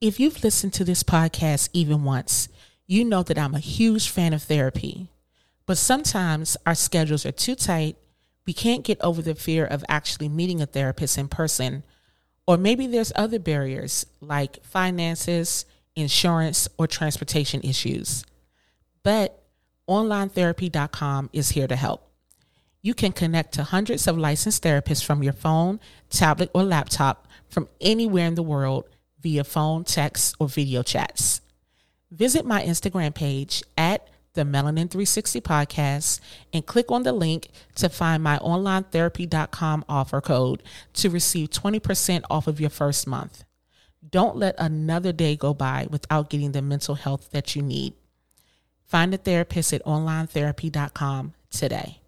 If you've listened to this podcast even once, you know that I'm a huge fan of therapy. But sometimes our schedules are too tight. We can't get over the fear of actually meeting a therapist in person. Or maybe there's other barriers like finances, insurance, or transportation issues. But OnlineTherapy.com is here to help. You can connect to hundreds of licensed therapists from your phone, tablet, or laptop from anywhere in the world via phone, text, or video chats. Visit my Instagram page at the Melanin 360 Podcast and click on the link to find my OnlineTherapy.com offer code to receive 20% off of your first month. Don't let another day go by without getting the mental health that you need. Find a therapist at OnlineTherapy.com today.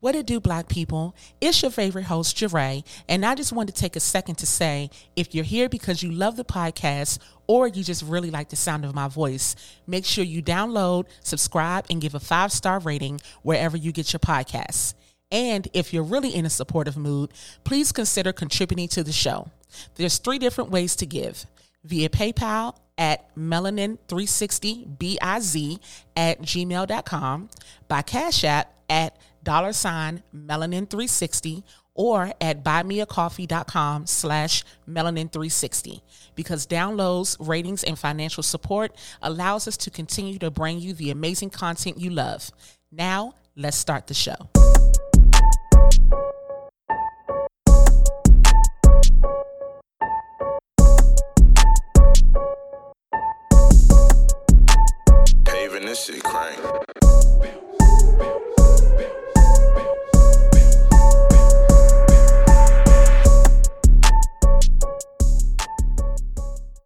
What it do, Black people? It's your favorite host, Zhané, and I just wanted to take a second to say, if you're here because you love the podcast or you just really like the sound of my voice, make sure you download, subscribe, and give a 5-star rating wherever you get your podcasts. And if you're really in a supportive mood, please consider contributing to the show. There's 3 different ways to give. Via PayPal at melanin360biz@gmail.com, by Cash App at $Melanin360, or at buymeacoffee.com/Melanin360, because downloads, ratings, and financial support allows us to continue to bring you the amazing content you love. Now, let's start the show. Paving this shit crank.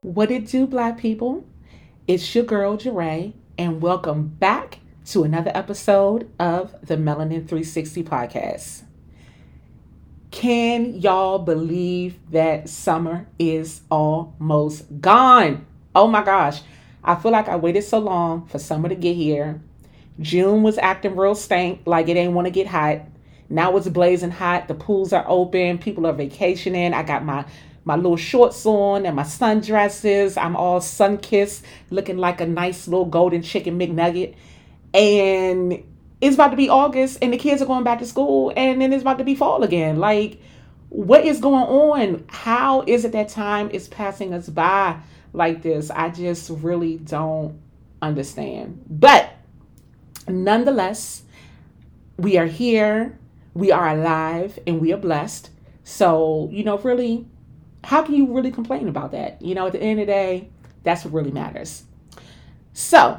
What it do, Black people? It's your girl, Zhané, and welcome back to another episode of the Melanin 360 Podcast. Can y'all believe that summer is almost gone? Oh my gosh. I feel like I waited so long for summer to get here. June was acting real stank, like it ain't want to get hot. Now it's blazing hot. The pools are open. People are vacationing. I got my little shorts on and my sundresses. I'm all sun-kissed, looking like a nice little golden chicken McNugget. And it's about to be August and the kids are going back to school, and then it's about to be fall again. Like, what is going on? How is it that time is passing us by like this? I just really don't understand. But nonetheless, we are here, we are alive, and we are blessed. So, really, how can you really complain about that? At the end of the day, that's what really matters. So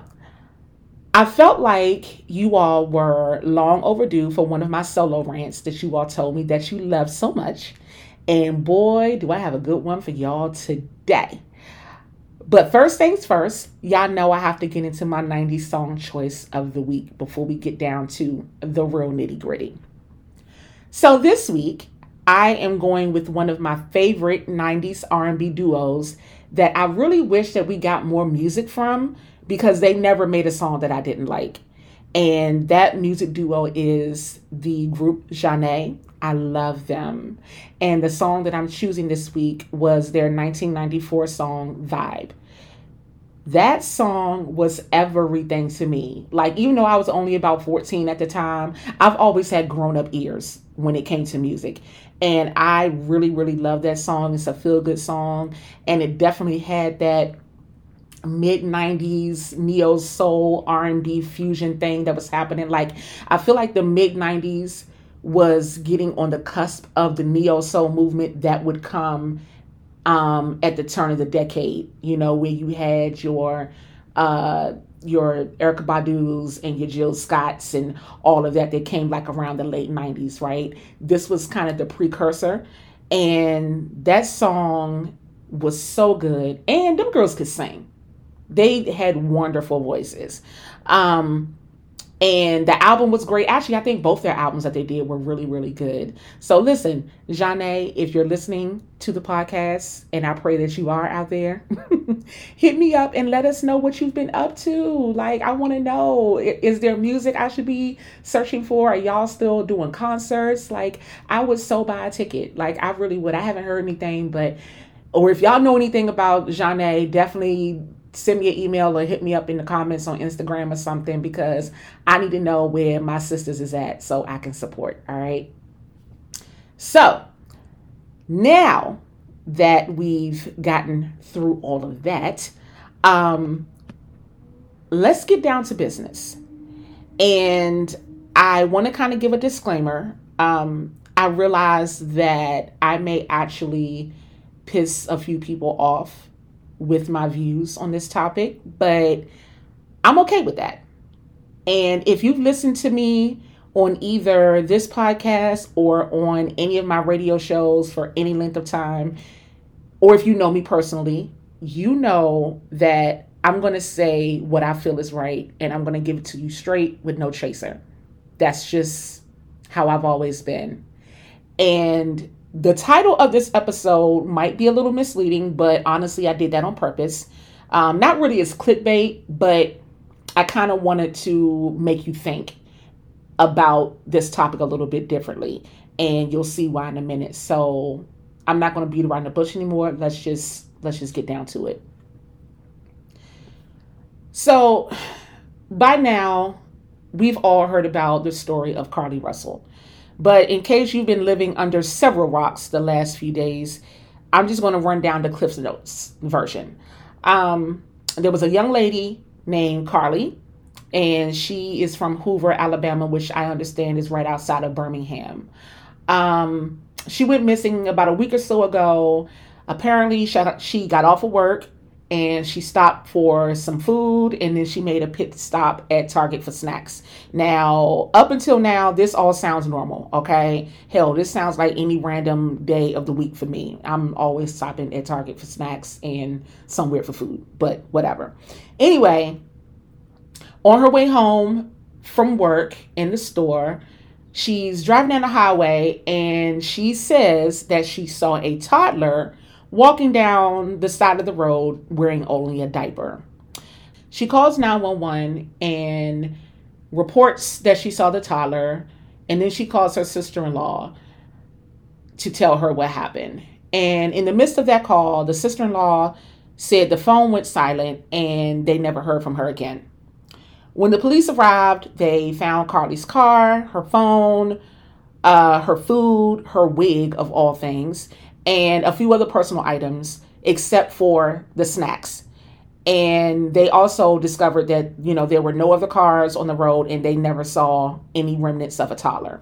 I felt like you all were long overdue for one of my solo rants that you all told me that you love so much. And boy, do I have a good one for y'all today. But first things first, y'all know I have to get into my 90s song choice of the week before we get down to the real nitty gritty. So this week, I am going with one of my favorite 90s R&B duos that I really wish that we got more music from, because they never made a song that I didn't like. And that music duo is the group Zhané. I love them. And the song that I'm choosing this week was their 1994 song, Vibe. That song was everything to me. Like, even though I was only about 14 at the time, I've always had grown-up ears when it came to music. And I really, really love that song. It's a feel-good song. And it definitely had that mid-90s neo-soul R&B fusion thing that was happening. Like, I feel like the mid-90s was getting on the cusp of the neo-soul movement that would come at the turn of the decade, where you had your Erykah Badu's and your Jill Scott's and all of that came like around the late 90s, right? This was kind of the precursor, and that song was so good. And them girls could sing. They had wonderful voices. And the album was great. Actually, I think both their albums that they did were really, really good. So listen, Zhané, if you're listening to the podcast, and I pray that you are out there, hit me up and let us know what you've been up to. Like, I want to know, is there music I should be searching for? Are y'all still doing concerts? Like, I would so buy a ticket. Like, I really would. I haven't heard anything, but Or if y'all know anything about Zhané, definitely send me an email or hit me up in the comments on Instagram or something, because I need to know where my sisters is at so I can support. All right. So now that we've gotten through all of that, let's get down to business. And I want to kind of give a disclaimer. I realize that I may actually piss a few people off with my views on this topic, but I'm okay with that. And if you've listened to me on either this podcast or on any of my radio shows for any length of time, or if you know me personally, you know that I'm going to say what I feel is right, and I'm going to give it to you straight with no chaser. That's just how I've always been. And the title of this episode might be a little misleading, but honestly, I did that on purpose. Not really as clickbait, but I kind of wanted to make you think about this topic a little bit differently, and you'll see why in a minute. So I'm not going to beat around the bush anymore. Let's just get down to it. So by now, we've all heard about the story of Carlee Russell. But in case you've been living under several rocks the last few days, I'm just going to run down the Cliff Notes version. There was a young lady named Carlee, and she is from Hoover, Alabama, which I understand is right outside of Birmingham. She went missing about a week or so ago. Apparently, she got off of work, and she stopped for some food, and then she made a pit stop at Target for snacks. Now, up until now, this all sounds normal, okay? Hell, this sounds like any random day of the week for me. I'm always stopping at Target for snacks and somewhere for food, but whatever. Anyway, on her way home from work in the store, she's driving down the highway, and she says that she saw a toddler walking down the side of the road wearing only a diaper. She calls 911 and reports that she saw the toddler, and then she calls her sister-in-law to tell her what happened. And in the midst of that call, the sister-in-law said the phone went silent and they never heard from her again. When the police arrived, they found Carlee's car, her phone, her food, her wig of all things, and a few other personal items, except for the snacks. And they also discovered that, you know, there were no other cars on the road, and they never saw any remnants of a toddler.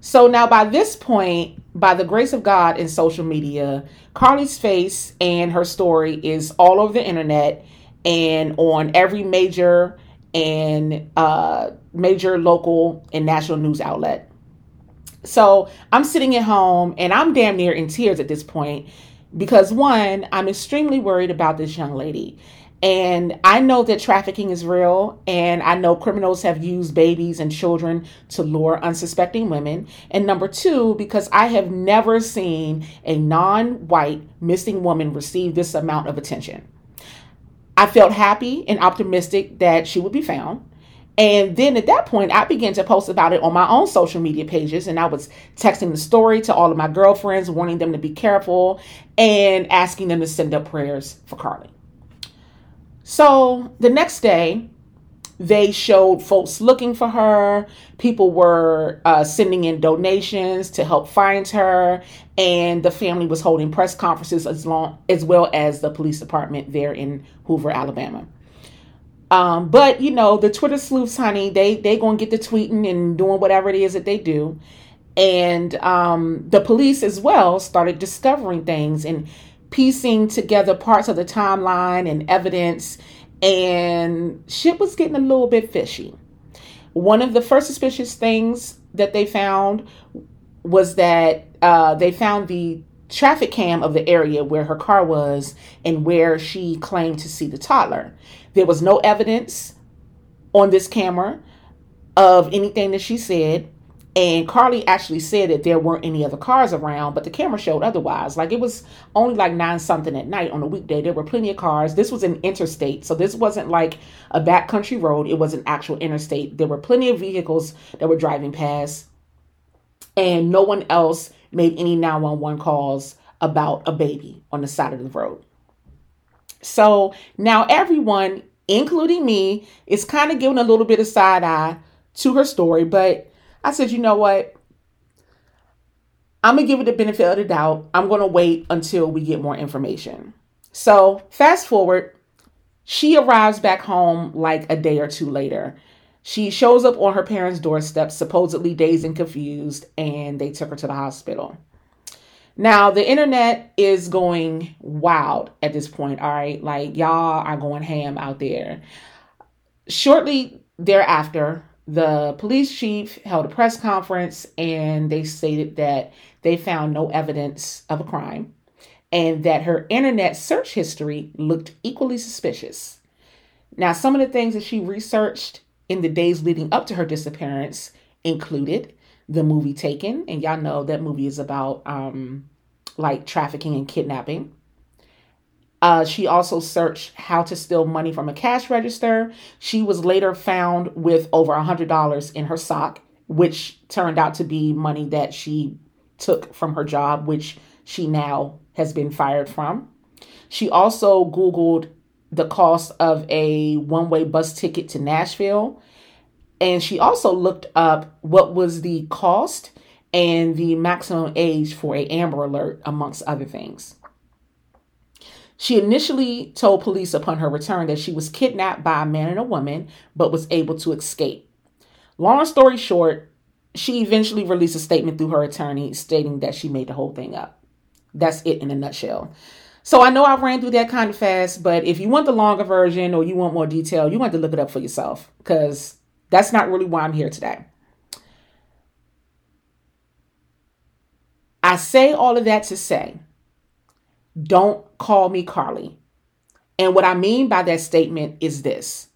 So now by this point, by the grace of God and social media, Carlee's face and her story is all over the internet and on every major local and national news outlet. So I'm sitting at home and I'm damn near in tears at this point because, one, I'm extremely worried about this young lady. And I know that trafficking is real, and I know criminals have used babies and children to lure unsuspecting women. And number two, because I have never seen a non-white missing woman receive this amount of attention. I felt happy and optimistic that she would be found. And then at that point, I began to post about it on my own social media pages. And I was texting the story to all of my girlfriends, warning them to be careful and asking them to send up prayers for Carlee. So the next day, they showed folks looking for her. People were sending in donations to help find her. And the family was holding press conferences as well as the police department there in Hoover, Alabama. But, you know, the Twitter sleuths, honey, they going to get to tweeting and doing whatever it is that they do. And the police as well started discovering things and piecing together parts of the timeline and evidence. And shit was getting a little bit fishy. One of the first suspicious things that they found was that they found the traffic cam of the area where her car was and where she claimed to see the toddler. There was no evidence on this camera of anything that she said. And Carlee actually said that there weren't any other cars around, but the camera showed otherwise. Like, it was only like 9-something at night on a weekday. There were plenty of cars. This was an interstate. So this wasn't like a backcountry road. It was an actual interstate. There were plenty of vehicles that were driving past, and no one else made any 911 calls about a baby on the side of the road. So now everyone, including me, is kind of giving a little bit of side eye to her story. But I said, you know what? I'm going to give it the benefit of the doubt. I'm going to wait until we get more information. So fast forward, she arrives back home like a day or two later. She shows up on her parents' doorstep, supposedly dazed and confused, and they took her to the hospital. Now, the internet is going wild at this point, all right? Like, y'all are going ham out there. Shortly thereafter, the police chief held a press conference, and they stated that they found no evidence of a crime and that her internet search history looked equally suspicious. Now, some of the things that she researched in the days leading up to her disappearance included the movie Taken. And y'all know that movie is about like trafficking and kidnapping. She also searched how to steal money from a cash register. She was later found with over $100 in her sock, which turned out to be money that she took from her job, which she now has been fired from. She also Googled the cost of a one-way bus ticket to Nashville. And she also looked up what was the cost and the maximum age for an Amber Alert, amongst other things. She initially told police upon her return that she was kidnapped by a man and a woman, but was able to escape. Long story short, she eventually released a statement through her attorney stating that she made the whole thing up. That's it in a nutshell. So I know I ran through that kind of fast, but if you want the longer version or you want more detail, you want to look it up for yourself, because that's not really why I'm here today. I say all of that to say, don't call me Carlee. And what I mean by that statement is this.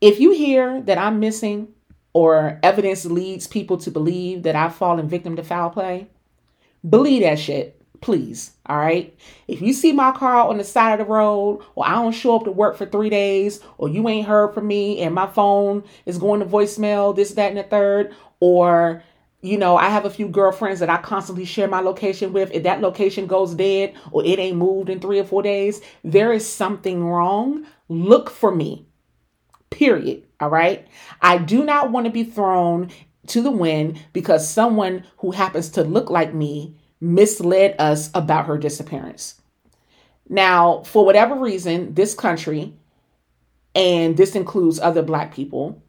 If you hear that I'm missing or evidence leads people to believe that I've fallen victim to foul play, believe that shit, please. All right. If you see my car on the side of the road, or I don't show up to work for 3 days, or you ain't heard from me and my phone is going to voicemail, this, that, and the third, or, you know, I have a few girlfriends that I constantly share my location with. If that location goes dead or it ain't moved in 3 or 4 days, there is something wrong. Look for me. Period. All right. I do not want to be thrown to the wind because someone who happens to look like me misled us about her disappearance. Now, for whatever reason, this country, and this includes other Black people,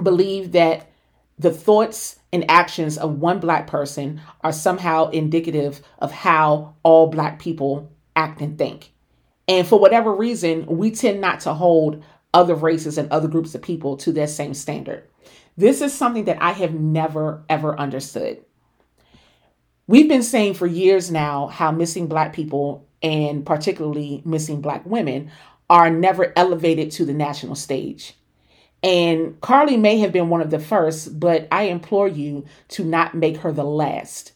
believe that the thoughts and actions of one Black person are somehow indicative of how all Black people act and think. And for whatever reason, we tend not to hold other races and other groups of people to that same standard. This is something that I have never, ever understood. We've been saying for years now how missing Black people, and particularly missing Black women, are never elevated to the national stage. And Carlee may have been one of the first, but I implore you to not make her the last.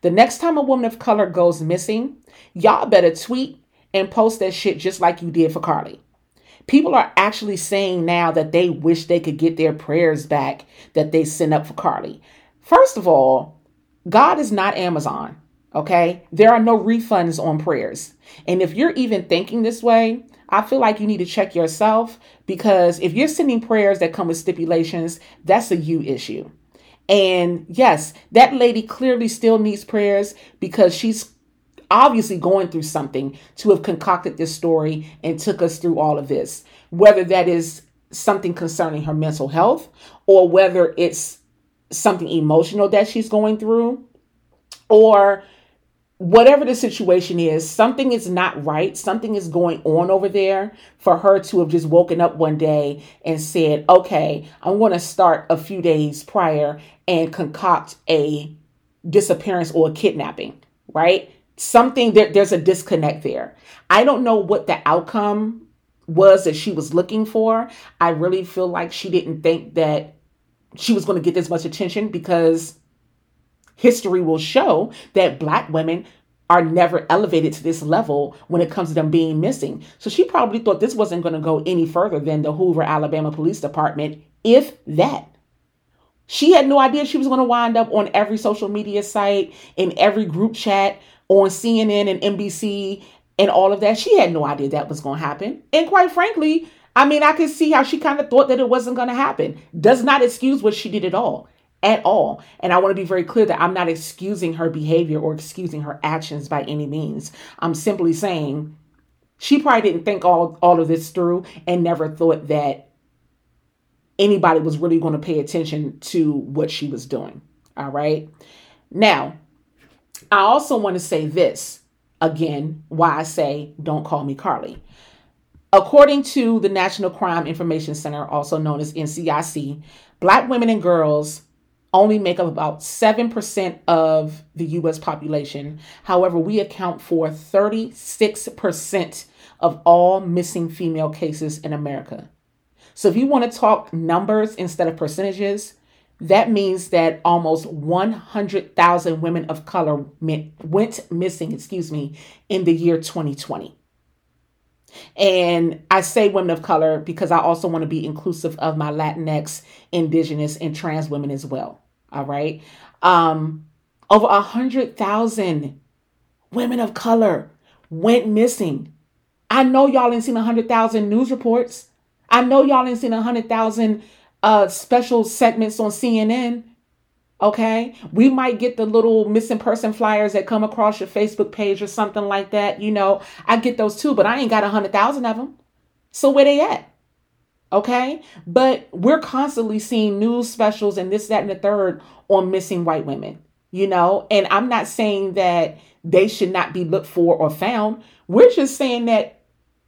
The next time a woman of color goes missing, y'all better tweet and post that shit just like you did for Carlee. People are actually saying now that they wish they could get their prayers back that they sent up for Carlee. First of all, God is not Amazon, okay? There are no refunds on prayers. And if you're even thinking this way, I feel like you need to check yourself, because if you're sending prayers that come with stipulations, that's a you issue. And yes, that lady clearly still needs prayers, because she's obviously going through something to have concocted this story and took us through all of this, whether that is something concerning her mental health or whether it's something emotional that she's going through, or whatever the situation is, something is not right. Something is going on over there for her to have just woken up one day and said, okay, I'm going to start a few days prior and concoct a disappearance or a kidnapping, right? Something that there's a disconnect there. I don't know what the outcome was that she was looking for. I really feel like she didn't think that she was going to get this much attention, because history will show that Black women are never elevated to this level when it comes to them being missing. So she probably thought this wasn't going to go any further than the Hoover, Alabama Police Department, if that. She had no idea she was going to wind up on every social media site, in every group chat, on CNN and NBC and all of that. She had no idea that was going to happen. And quite frankly, I mean, I could see how she kind of thought that it wasn't going to happen. Does not excuse what she did at all. And I want to be very clear that I'm not excusing her behavior or excusing her actions by any means. I'm simply saying she probably didn't think all of this through and never thought that anybody was really going to pay attention to what she was doing. All right. Now, I also want to say this again, why I say don't call me Carlee. According to the National Crime Information Center, also known as NCIC, Black women and girls only make up about 7% of the U.S. population. However, we account for 36% of all missing female cases in America. So if you want to talk numbers instead of percentages, that means that almost 100,000 women of color went missing, in the year 2020. And I say women of color because I also want to be inclusive of my Latinx, indigenous, and trans women as well. All right. Over 100,000 women of color went missing. I know y'all ain't seen 100,000 news reports. I know y'all ain't seen 100,000 special segments on CNN. Okay, we might get the little missing person flyers that come across your Facebook page or something like that. You know, I get those too, but I ain't got 100,000 of them. So where they at? Okay, but we're constantly seeing news specials and this, that, and the third on missing white women, you know, and I'm not saying that they should not be looked for or found. We're just saying that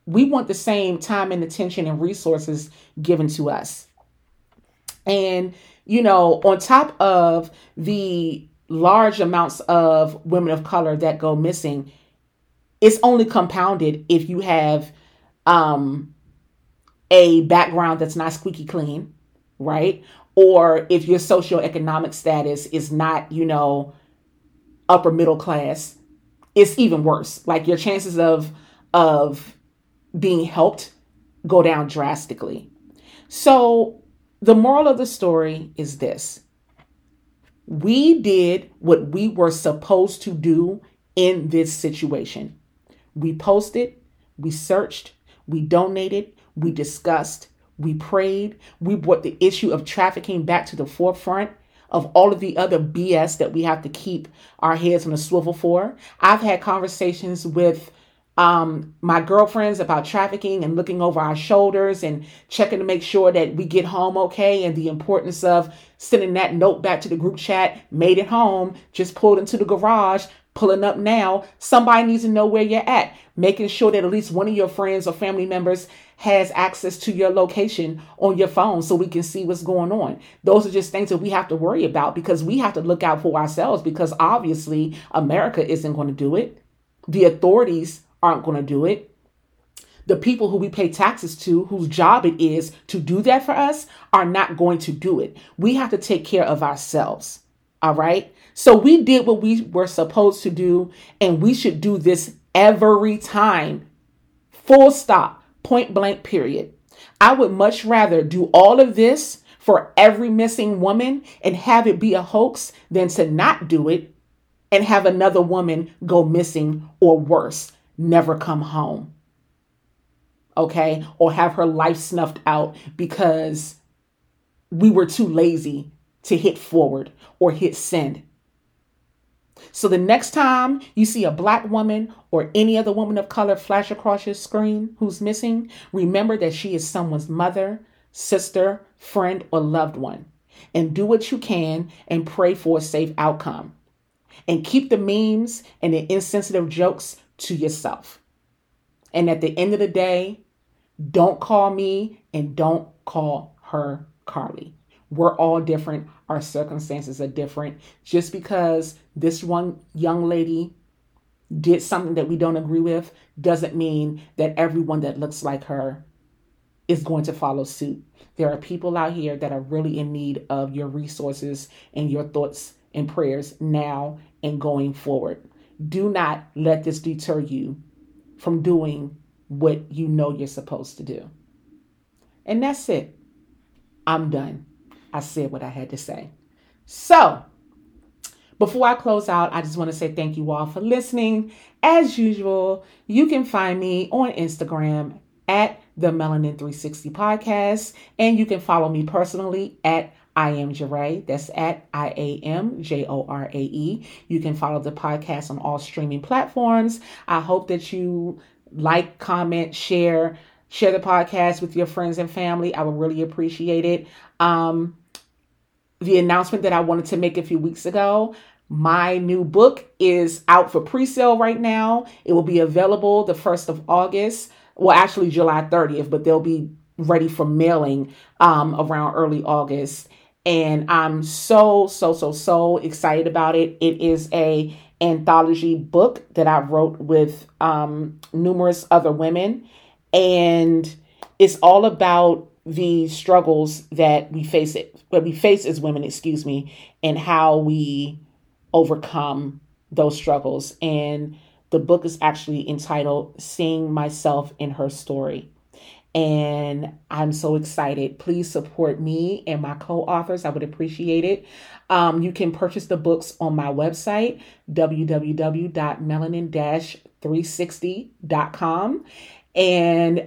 we want the same time and attention and resources given to us. And you know, on top of the large amounts of women of color that go missing, it's only compounded if you have a background that's not squeaky clean, right? Or if your socioeconomic status is not, you know, upper middle class, it's even worse. Like your chances of being helped go down drastically. So the moral of the story is this. We did what we were supposed to do in this situation. We posted, we searched, we donated, we discussed, we prayed, we brought the issue of trafficking back to the forefront of all of the other BS that we have to keep our heads on a swivel for. I've had conversations with my girlfriends about trafficking and looking over our shoulders and checking to make sure that we get home okay, and the importance of sending that note back to the group chat, made it home, just pulled into the garage, pulling up now. Somebody needs to know where you're at, making sure that at least one of your friends or family members has access to your location on your phone so we can see what's going on. Those are just things that we have to worry about because we have to look out for ourselves because obviously America isn't going to do it. The authorities aren't going to do it. The people who we pay taxes to, whose job it is to do that for us, are not going to do it. We have to take care of ourselves. All right. So we did what we were supposed to do, and we should do this every time. Full stop, point blank, period. I would much rather do all of this for every missing woman and have it be a hoax than to not do it and have another woman go missing or worse, never come home, okay? Or have her life snuffed out because we were too lazy to hit forward or hit send. So the next time you see a Black woman or any other woman of color flash across your screen who's missing, remember that she is someone's mother, sister, friend, or loved one. And do what you can and pray for a safe outcome. And keep the memes and the insensitive jokes to yourself. And at the end of the day, don't call me and don't call her Carlee. We're all different. Our circumstances are different. Just because this one young lady did something that we don't agree with doesn't mean that everyone that looks like her is going to follow suit. There are people out here that are really in need of your resources and your thoughts and prayers now and going forward. Do not let this deter you from doing what you know you're supposed to do. And that's it. I'm done. I said what I had to say. So Before I close out, I just want to say thank you all for listening. As usual, you can find me on Instagram at the Melanin 360 Podcast, and you can follow me personally at I Am Jarae. That's at IAMJORAE. You can follow the podcast on all streaming platforms. I hope that you like, comment, share the podcast with your friends and family. I would really appreciate it. The announcement that I wanted to make a few weeks ago, my new book is out for pre-sale right now. It will be available the 1st of August. Well, actually July 30th, but they'll be ready for mailing around early August. And I'm so excited about it. It is a anthology book that I wrote with numerous other women. And it's all about the struggles that we face as women, and how we overcome those struggles. And the book is actually entitled Seeing Myself in Her Story. And I'm so excited. Please support me and my co-authors. I would appreciate it. You can purchase the books on my website, www.melanin-360.com. And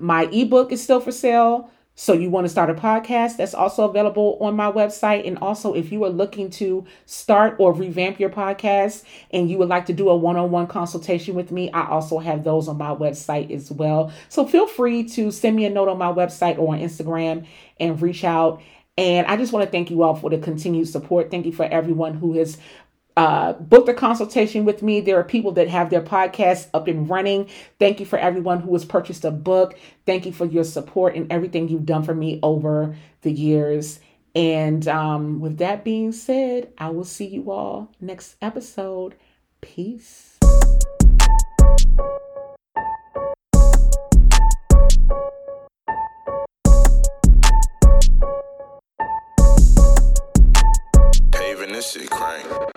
my ebook is still for sale. So you want to start a podcast? That's also available on my website. And also, if you are looking to start or revamp your podcast and you would like to do a one-on-one consultation with me, I also have those on my website as well. So feel free to send me a note on my website or on Instagram and reach out. And I just want to thank you all for the continued support. Thank you for everyone who has booked a consultation with me. There are people that have their podcasts up and running. Thank you for everyone who has purchased a book. Thank you for your support and everything you've done for me over the years. And with that being said, I will see you all next episode. Peace. Paving this shit crank.